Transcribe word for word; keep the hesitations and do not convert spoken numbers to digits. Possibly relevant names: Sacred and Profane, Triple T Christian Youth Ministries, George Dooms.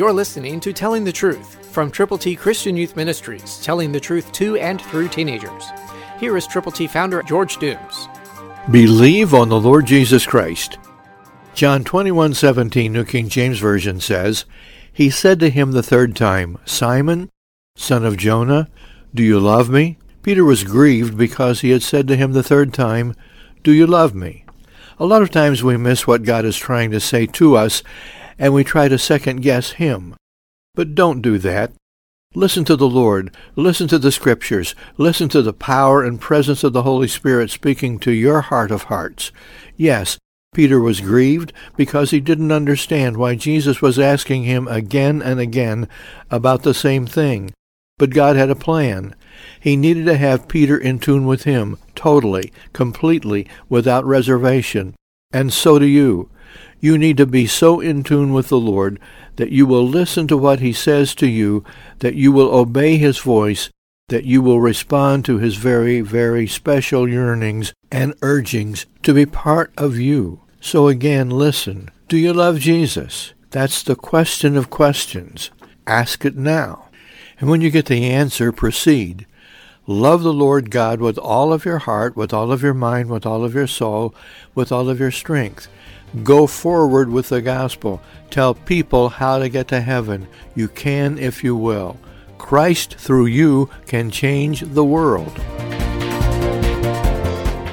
You're listening to Telling the Truth from Triple T Christian Youth Ministries, telling the truth to and through teenagers. Here is Triple T founder George Dooms. Believe on the Lord Jesus Christ. John twenty-one seventeen, New King James Version says, "He said to him the third time, Simon, son of Jonah, do you love me?" Peter was grieved because he had said to him the third time, "Do you love me?" A lot of times we miss what God is trying to say to us, and we try to second-guess Him. But don't do that. Listen to the Lord. Listen to the Scriptures. Listen to the power and presence of the Holy Spirit speaking to your heart of hearts. Yes, Peter was grieved because he didn't understand why Jesus was asking him again and again about the same thing. But God had a plan. He needed to have Peter in tune with Him, totally, completely, without reservation. And so do you. You need to be so in tune with the Lord that you will listen to what He says to you, that you will obey His voice, that you will respond to His very, very special yearnings and urgings to be part of you. So again, listen. Do you love Jesus? That's the question of questions. Ask it now. And when you get the answer, proceed. Love the Lord God with all of your heart, with all of your mind, with all of your soul, with all of your strength. Go forward with the gospel. Tell people how to get to heaven. You can if you will. Christ through you can change the world.